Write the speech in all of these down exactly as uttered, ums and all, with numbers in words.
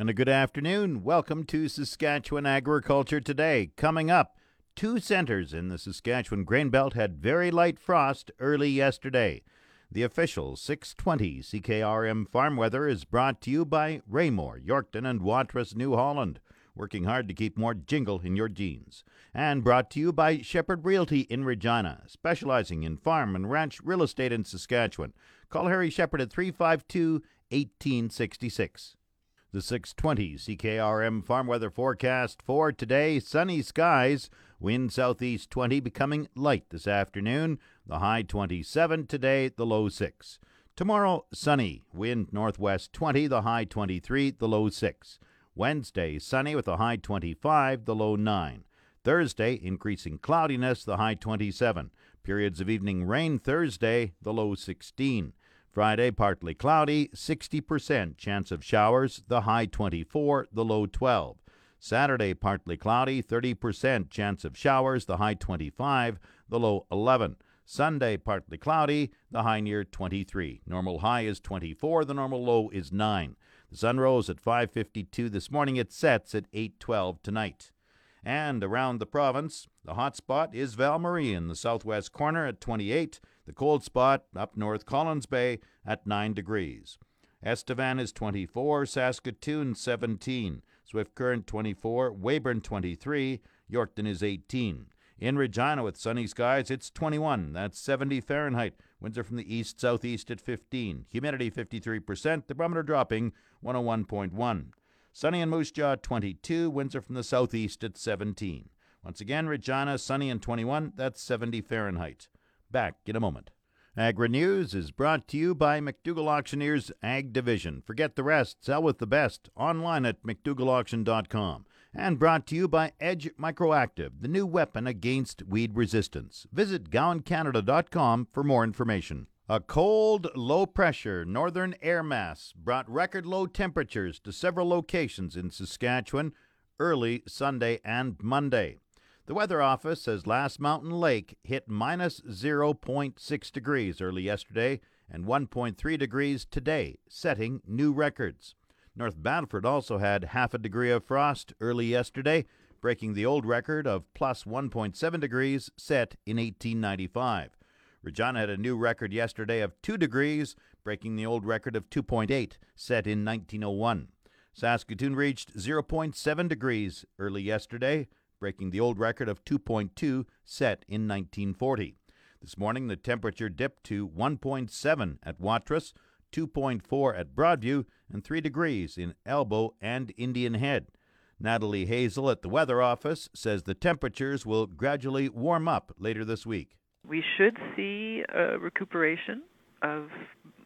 And a good afternoon. Welcome to Saskatchewan Agriculture Today. Coming up, two centers in the Saskatchewan grain belt had very light frost early yesterday. The official six twenty C K R M farm weather is brought to you by Raymore, Yorkton, and Watrous, New Holland, working hard to keep more jingle in your jeans. And brought to you by Shepherd Realty in Regina, specializing in farm and ranch real estate in Saskatchewan. Call Harry Shepherd at three five two, one eight six six. The six twenty C K R M farm weather forecast for today, sunny skies, wind southeast twenty becoming light this afternoon, the high twenty-seven today, the low six. Tomorrow, sunny, wind northwest twenty, the high twenty-three, the low six. Wednesday, sunny with a high twenty-five, the low nine. Thursday, increasing cloudiness, the high twenty-seven. Periods of evening rain Thursday, the low sixteen. Friday, partly cloudy, sixty percent chance of showers, the high twenty-four, the low twelve. Saturday, partly cloudy, thirty percent chance of showers, the high twenty-five, the low eleven. Sunday, partly cloudy, the high near twenty-three. Normal high is twenty-four, the normal low is nine. The sun rose at five fifty-two this morning. It sets at eight twelve tonight. And around the province, the hot spot is Valmarie in the southwest corner at twenty-eight. The cold spot up north Collins Bay at nine degrees. Estevan is twenty-four, Saskatoon seventeen, Swift Current twenty-four, Weyburn twenty-three, Yorkton is eighteen. In Regina with sunny skies, it's twenty-one, that's seventy Fahrenheit. Winds are from the east-southeast at fifteen. Humidity fifty-three percent, the barometer dropping one oh one point one. Sunny in Moose Jaw twenty-two, winds are from the southeast at seventeen. Once again, Regina sunny and twenty-one, that's seventy Fahrenheit. Back in a moment. Agri-News is brought to you by McDougal Auctioneers Ag Division. Forget the rest, sell with the best. Online at mcdougall auction dot com. And brought to you by Edge Microactive, the new weapon against weed resistance. Visit Gowan Canada dot com for more information. A cold, low-pressure northern air mass brought record low temperatures to several locations in Saskatchewan early Sunday and Monday. The weather office says Last Mountain Lake hit minus zero point six degrees early yesterday and one point three degrees today, setting new records. North Battleford also had half a degree of frost early yesterday, breaking the old record of plus one point seven degrees set in eighteen ninety-five. Regina had a new record yesterday of two degrees, breaking the old record of two point eight set in nineteen oh one. Saskatoon reached zero point seven degrees early yesterday, breaking the old record of two point two set in nineteen forty. This morning, the temperature dipped to one point seven at Watrous, two point four at Broadview, and three degrees in Elbow and Indian Head. Natalie Hazel at the weather office says the temperatures will gradually warm up later this week. We should see a recuperation of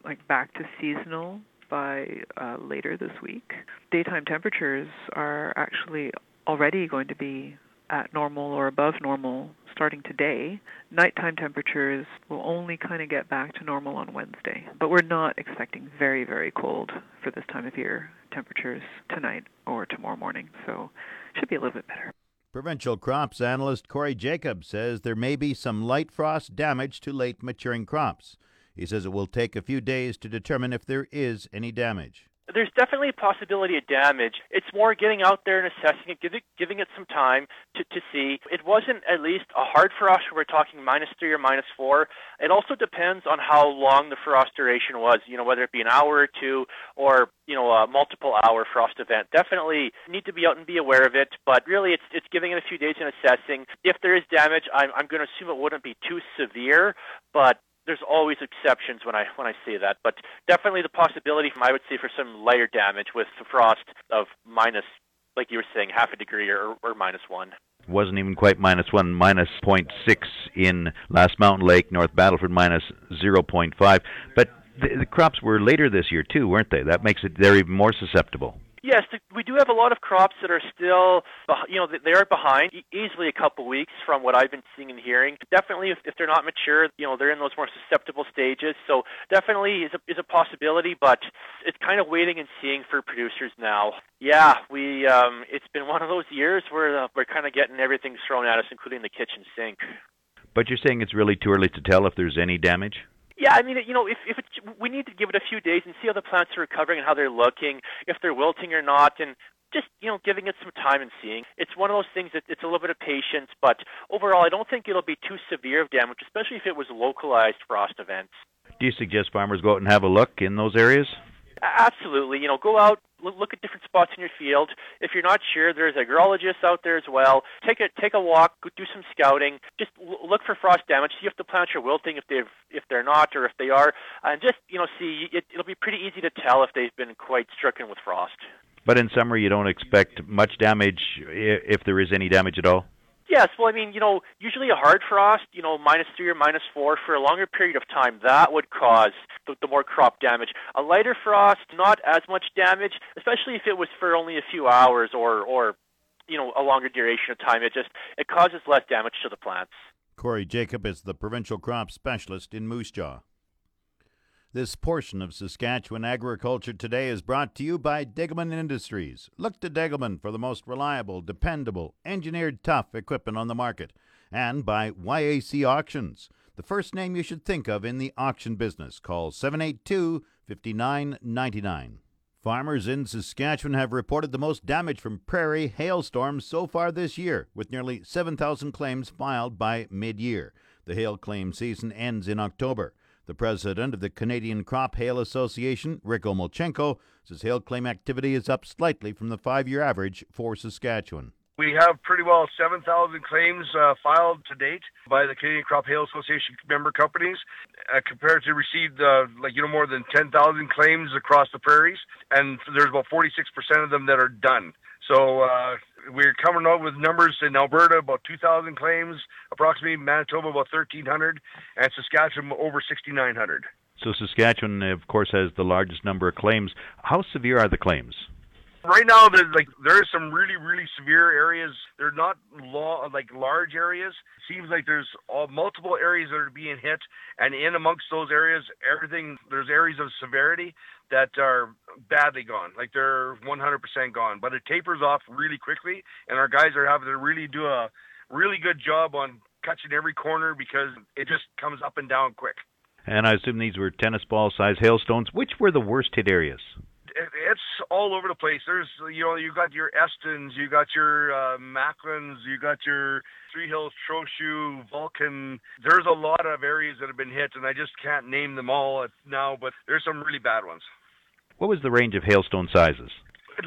like back to seasonal by uh, later this week. Daytime temperatures are actually already going to be at normal or above normal starting today. Nighttime temperatures will only kind of get back to normal on Wednesday, but we're not expecting very, very cold for this time of year temperatures tonight or tomorrow morning, so it should be a little bit better. Provincial crops analyst Corey Jacobs says there may be some light frost damage to late maturing crops. He says it will take a few days to determine if there is any damage. There's definitely a possibility of damage. It's more getting out there and assessing it, give it giving it some time to, to see. It wasn't at least a hard frost where we're talking minus three or minus four. It also depends on how long the frost duration was, you know, whether it be an hour or two or, you know, a multiple hour frost event. Definitely need to be out and be aware of it, but really it's it's giving it a few days and assessing. If there is damage, I'm, I'm going to assume it wouldn't be too severe, but there's always exceptions when I when I say that, but definitely the possibility, I would say, for some lighter damage with the frost of minus, like you were saying, half a degree or, or minus one. It wasn't even quite minus one, minus zero point six in Last Mountain Lake, North Battleford, minus zero point five. But the, the crops were later this year too, weren't they? That makes it they're even more susceptible. Yes, we do have a lot of crops that are still, you know, they are behind easily a couple weeks from what I've been seeing and hearing. Definitely, if, if they're not mature, you know, they're in those more susceptible stages. So definitely is a, is a possibility, but it's kind of waiting and seeing for producers now. Yeah, we um, it's been one of those years where uh, we're kind of getting everything thrown at us, including the kitchen sink. But you're saying it's really too early to tell if there's any damage? Yeah, I mean, you know, if, if it, we need to give it a few days and see how the plants are recovering and how they're looking, if they're wilting or not, and just, you know, giving it some time and seeing. It's one of those things that it's a little bit of patience, but overall, I don't think it'll be too severe of damage, especially if it was localized frost events. Do you suggest farmers go out and have a look in those areas? Absolutely. You know, go out, look at different spots in your field. If you're not sure, there's agrologists out there as well. Take a take a walk, go do some scouting. Just l- look for frost damage. See if the plants are wilting, if they've if they're not, or if they are, and just you know see. It, it'll be pretty easy to tell if they've been quite stricken with frost. But in summary, you don't expect much damage if there is any damage at all. Yes, well, I mean, you know, usually a hard frost, you know, minus three or minus four for a longer period of time, that would cause the, the more crop damage. A lighter frost, not as much damage, especially if it was for only a few hours or, or you know, a longer duration of time. It just it causes less damage to the plants. Corey Jacob is the provincial crop specialist in Moose Jaw. This portion of Saskatchewan Agriculture Today is brought to you by Degelman Industries. Look to Degelman for the most reliable, dependable, engineered tough equipment on the market. And by Y A C Auctions, the first name you should think of in the auction business. Call seven eight two, five nine nine nine. Farmers in Saskatchewan have reported the most damage from prairie hailstorms so far this year, with nearly seven thousand claims filed by mid-year. The hail claim season ends in October. The president of the Canadian Crop Hail Association, Rick Omelchenko, says hail claim activity is up slightly from the five-year average for Saskatchewan. We have pretty well seven thousand claims uh, filed to date by the Canadian Crop Hail Association member companies, uh, compared to received uh, like you know more than ten thousand claims across the prairies, and there's about forty-six percent of them that are done. So uh, we're coming up with numbers in Alberta, about two thousand claims, approximately Manitoba, about one thousand three hundred, and Saskatchewan, over six thousand nine hundred. So Saskatchewan, of course, has the largest number of claims. How severe are the claims? Right now, there's like there are some really, really severe areas. They're not law, like large areas. Seems like there's all, multiple areas that are being hit, and in amongst those areas, everything there's areas of severity that are badly gone, like they're one hundred percent gone. But it tapers off really quickly, and our guys are having to really do a really good job on catching every corner because it just comes up and down quick. And I assume these were tennis ball-sized hailstones. Which were the worst-hit areas? It's all over the place. There's, you know, you got your Estons, you got your uh, Macklins, you got your Three Hills, Trochu, Vulcan. There's a lot of areas that have been hit, and I just can't name them all now, but there's some really bad ones. What was the range of hailstone sizes?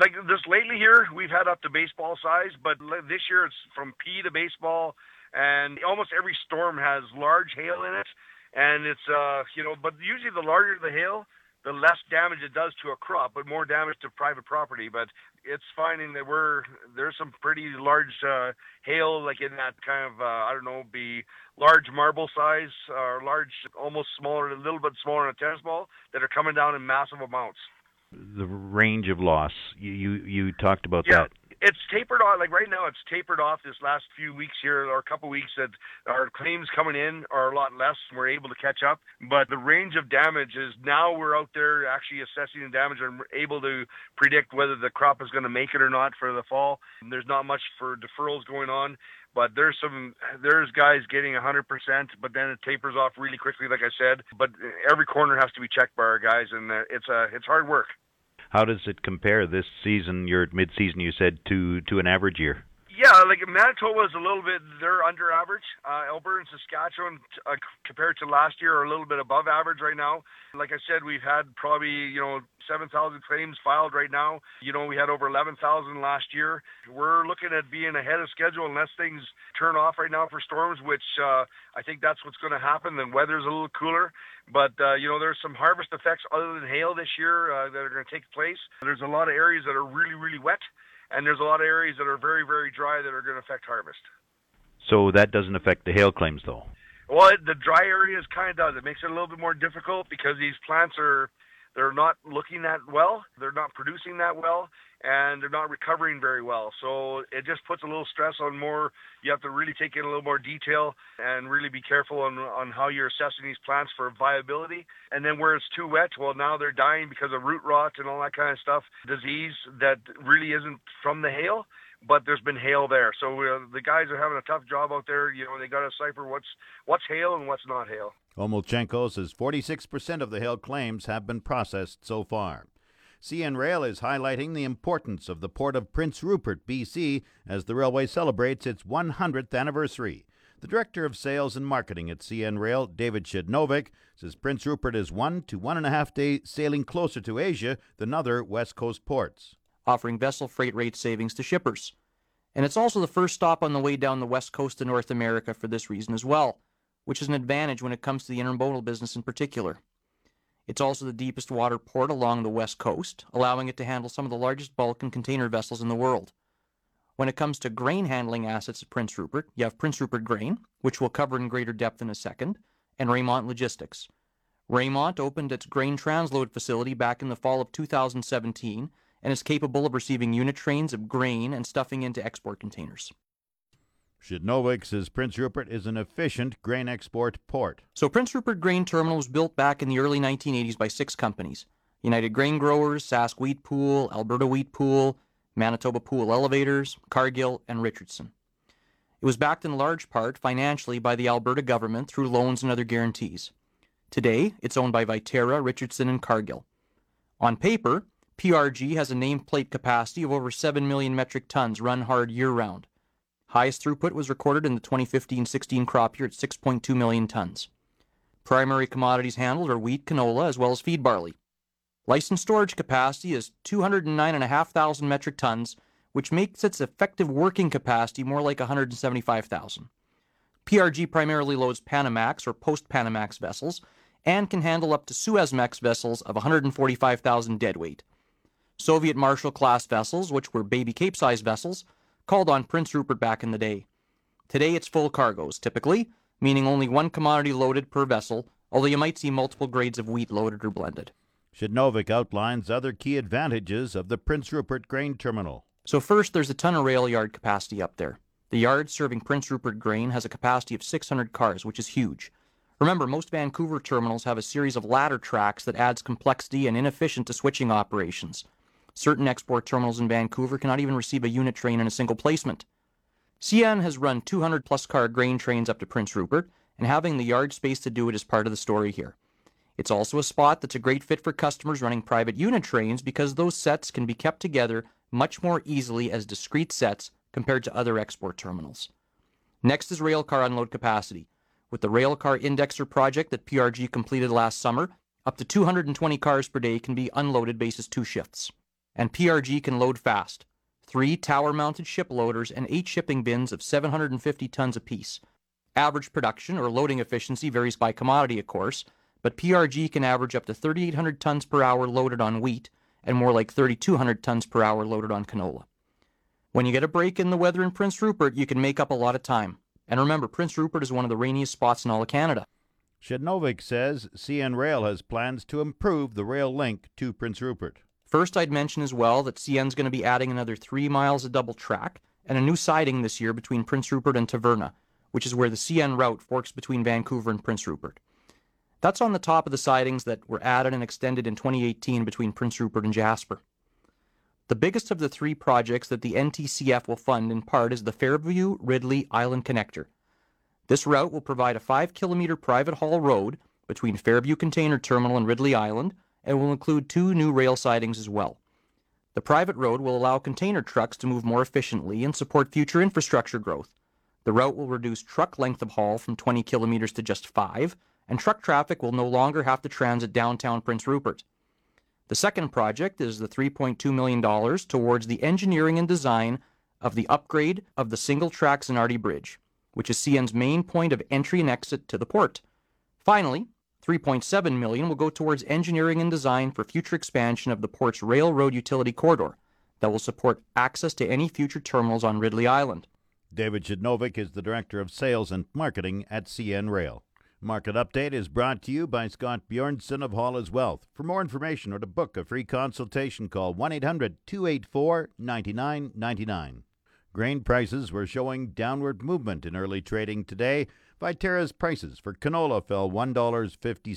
Like this lately here, we've had up to baseball size, but this year it's from pea to baseball, and almost every storm has large hail in it, and it's, uh, you know, but usually the larger the hail, the less damage it does to a crop, but more damage to private property. But it's finding that we're there's some pretty large uh, hail, like in that kind of, uh, I don't know, be large marble size or large, almost smaller, a little bit smaller than a tennis ball, that are coming down in massive amounts. The range of loss, you, you, you talked about yeah. that. It's tapered off, like right now it's tapered off this last few weeks here, or a couple weeks, that our claims coming in are a lot less and we're able to catch up. But the range of damage is now we're out there actually assessing the damage and we're able to predict whether the crop is going to make it or not for the fall. And there's not much for deferrals going on, but there's some, there's guys getting one hundred percent, but then it tapers off really quickly, like I said. But every corner has to be checked by our guys, and it's a, it's hard work. How does it compare this season, your mid-season, you said, to, to an average year? Yeah, like Manitoba's a little bit, they're under average. Uh, Alberta and Saskatchewan, uh, compared to last year, are a little bit above average right now. Like I said, we've had probably, you know, seven thousand claims filed right now. You know, we had over eleven thousand last year. We're looking at being ahead of schedule unless things turn off right now for storms, which uh, I think that's what's going to happen. The weather's a little cooler. But, uh, you know, there's some harvest effects other than hail this year uh, that are going to take place. There's a lot of areas that are really, really wet, and there's a lot of areas that are very, very dry that are going to affect harvest. So that doesn't affect the hail claims, though? Well, it, the dry areas kind of does. It makes it a little bit more difficult because these plants are... They're not looking that well, they're not producing that well, and they're not recovering very well. So it just puts a little stress on more. You have to really take in a little more detail and really be careful on, on how you're assessing these plants for viability. And then where it's too wet, well, now they're dying because of root rot and all that kind of stuff, disease that really isn't from the hail, but there's been hail there. So uh, the guys are having a tough job out there. You know, they got to cipher what's what's hail and what's not hail. Omelchenko says forty-six percent of the Hill claims have been processed so far. C N Rail is highlighting the importance of the port of Prince Rupert, B C, as the railway celebrates its one hundredth anniversary. The Director of Sales and Marketing at C N Rail, David Shydnowich, says Prince Rupert is one to one and a half days sailing closer to Asia than other West Coast ports, offering vessel freight rate savings to shippers. And it's also the first stop on the way down the West Coast of North America for this reason as well, which is an advantage when it comes to the intermodal business in particular. It's also the deepest water port along the West Coast, allowing it to handle some of the largest bulk and container vessels in the world. When it comes to grain handling assets at Prince Rupert, you have Prince Rupert Grain, which we'll cover in greater depth in a second, and Ray-Mont Logistics. Ray-Mont opened its grain transload facility back in the fall of two thousand seventeen and is capable of receiving unit trains of grain and stuffing into export containers. Shydnowich says Prince Rupert is an efficient grain export port. So Prince Rupert Grain Terminal was built back in the early nineteen eighties by six companies: United Grain Growers, Sask Wheat Pool, Alberta Wheat Pool, Manitoba Pool Elevators, Cargill, and Richardson. It was backed in large part financially by the Alberta government through loans and other guarantees. Today, it's owned by Viterra, Richardson, and Cargill. On paper, P R G has a nameplate capacity of over seven million metric tons run hard year-round. Highest throughput was recorded in the twenty fifteen sixteen crop year at six point two million tons. Primary commodities handled are wheat, canola, as well as feed barley. Licensed storage capacity is two hundred nine thousand five hundred metric tons, which makes its effective working capacity more like one hundred seventy-five thousand. P R G primarily loads Panamax or post-Panamax vessels and can handle up to Suezmax vessels of one hundred forty-five thousand deadweight. Soviet Marshall-class vessels, which were baby Capesize vessels, called on Prince Rupert back in the day. Today it's full cargoes, typically, meaning only one commodity loaded per vessel, although you might see multiple grades of wheat loaded or blended. Shydnowich outlines other key advantages of the Prince Rupert Grain Terminal. So first, there's a ton of rail yard capacity up there. The yard serving Prince Rupert Grain has a capacity of six hundred cars, which is huge. Remember, most Vancouver terminals have a series of ladder tracks that adds complexity and inefficient to switching operations. Certain export terminals in Vancouver cannot even receive a unit train in a single placement. C N has run two hundred plus car grain trains up to Prince Rupert, and having the yard space to do it is part of the story here. It's also a spot that's a great fit for customers running private unit trains because those sets can be kept together much more easily as discrete sets compared to other export terminals. Next is rail car unload capacity. With the rail car indexer project that P R G completed last summer, up to two hundred twenty cars per day can be unloaded basis two shifts. And P R G can load fast. Three tower-mounted ship loaders and eight shipping bins of seven hundred fifty tons apiece. Average production or loading efficiency varies by commodity, of course, but P R G can average up to thirty-eight hundred tons per hour loaded on wheat and more like thirty-two hundred tons per hour loaded on canola. When you get a break in the weather in Prince Rupert, you can make up a lot of time. And remember, Prince Rupert is one of the rainiest spots in all of Canada. Shydnowich says C N Rail has plans to improve the rail link to Prince Rupert. First, I'd mention as well that C N's going to be adding another three miles of double track and a new siding this year between Prince Rupert and Taverna, which is where the C N route forks between Vancouver and Prince Rupert. That's on the top of the sidings that were added and extended in twenty eighteen between Prince Rupert and Jasper. The biggest of the three projects that the N T C F will fund in part is the Fairview Ridley Island Connector. This route will provide a five kilometer private haul road between Fairview Container Terminal and Ridley Island and will include two new rail sidings as well. The private road will allow container trucks to move more efficiently and support future infrastructure growth. The route will reduce truck length of haul from twenty kilometers to just five, and truck traffic will no longer have to transit downtown Prince Rupert. The second project is the three point two million dollars towards the engineering and design of the upgrade of the single-track Zanardi Bridge, which is C N's main point of entry and exit to the port. Finally, three point seven million dollars will go towards engineering and design for future expansion of the port's railroad utility corridor that will support access to any future terminals on Ridley Island. David Shydnowich is the Director of Sales and Marketing at C N Rail. Market Update is brought to you by Scott Bjornson of Hall is Wealth. For more information or to book a free consultation, call one eight hundred two eight four nine nine nine nine. Grain prices were showing downward movement in early trading today. Viterra's prices for canola fell one dollar fifty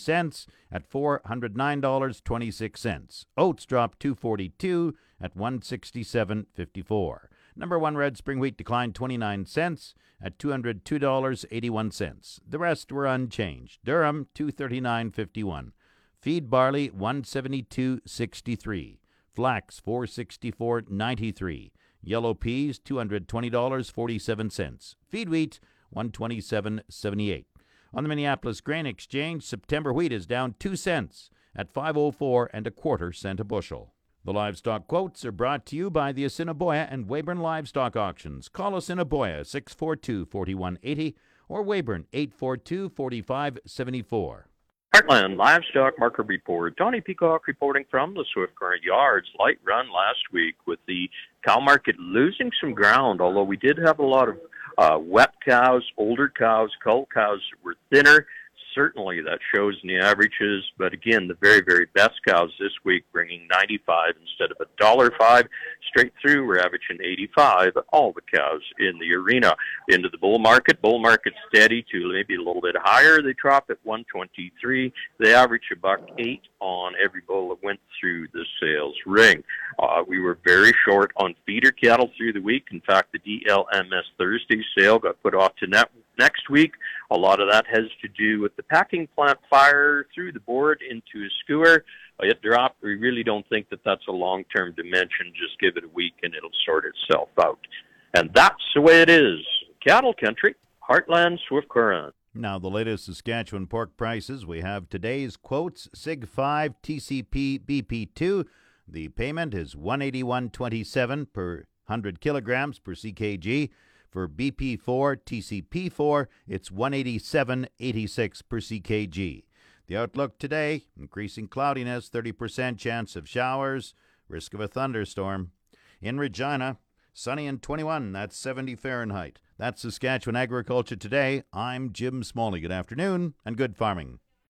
at four hundred nine dollars and twenty-six cents. Oats dropped two dollars forty-two at one hundred sixty-seven dollars fifty-four. Number one red spring wheat declined twenty-nine cents at two hundred two dollars and eighty-one cents. The rest were unchanged. Durham, two thirty-nine fifty-one. Feed barley, one seventy-two sixty-three. Flax, four sixty-four ninety-three. Yellow peas, two hundred twenty dollars and forty-seven cents. Feed wheat, one twenty-seven seventy-eight. On the Minneapolis Grain Exchange, September wheat is down two cents at five oh four and a quarter cent a bushel. The livestock quotes are brought to you by the Assiniboia and Weyburn Livestock Auctions. Call Assiniboia six four two, four one eight zero or Weyburn eight four two, four five seven four. Heartland Livestock Market Report. Tony Peacock reporting from the Swift Current Yards. Light run last week with the cow market losing some ground, although we did have a lot of Uh, wet cows, older cows, cull cows were thinner. Certainly that shows in the averages. But again, the very, very best cows this week bringing ninety-five instead of a dollar five. Straight through, we're averaging eighty-five, all the cows in the arena. Into the bull market. Bull market steady to maybe a little bit higher. They drop at one twenty-three. They average a buck eight on every bull that went through the sales ring. Uh, we were very short on feeder cattle through the week. In fact, the D L M S Thursday sale got put off to net next week. A lot of that has to do with the packing plant fire through the board into a skewer. It dropped. We really don't think that that's a long-term dimension. Just give it a week and it'll sort itself out. And that's the way it is. Cattle country, Heartland, Swift Current. Now the latest Saskatchewan pork prices. We have today's quotes, S I G five, T C P, B P two. The payment is one eighty-one twenty-seven per one hundred kilograms per C K G. For B P four, T C P four, it's one eighty-seven eighty-six per C K G. The outlook today, increasing cloudiness, thirty percent chance of showers, risk of a thunderstorm. In Regina, sunny and twenty-one, that's seventy Fahrenheit. That's Saskatchewan Agriculture Today. I'm Jim Smalley. Good afternoon and good farming.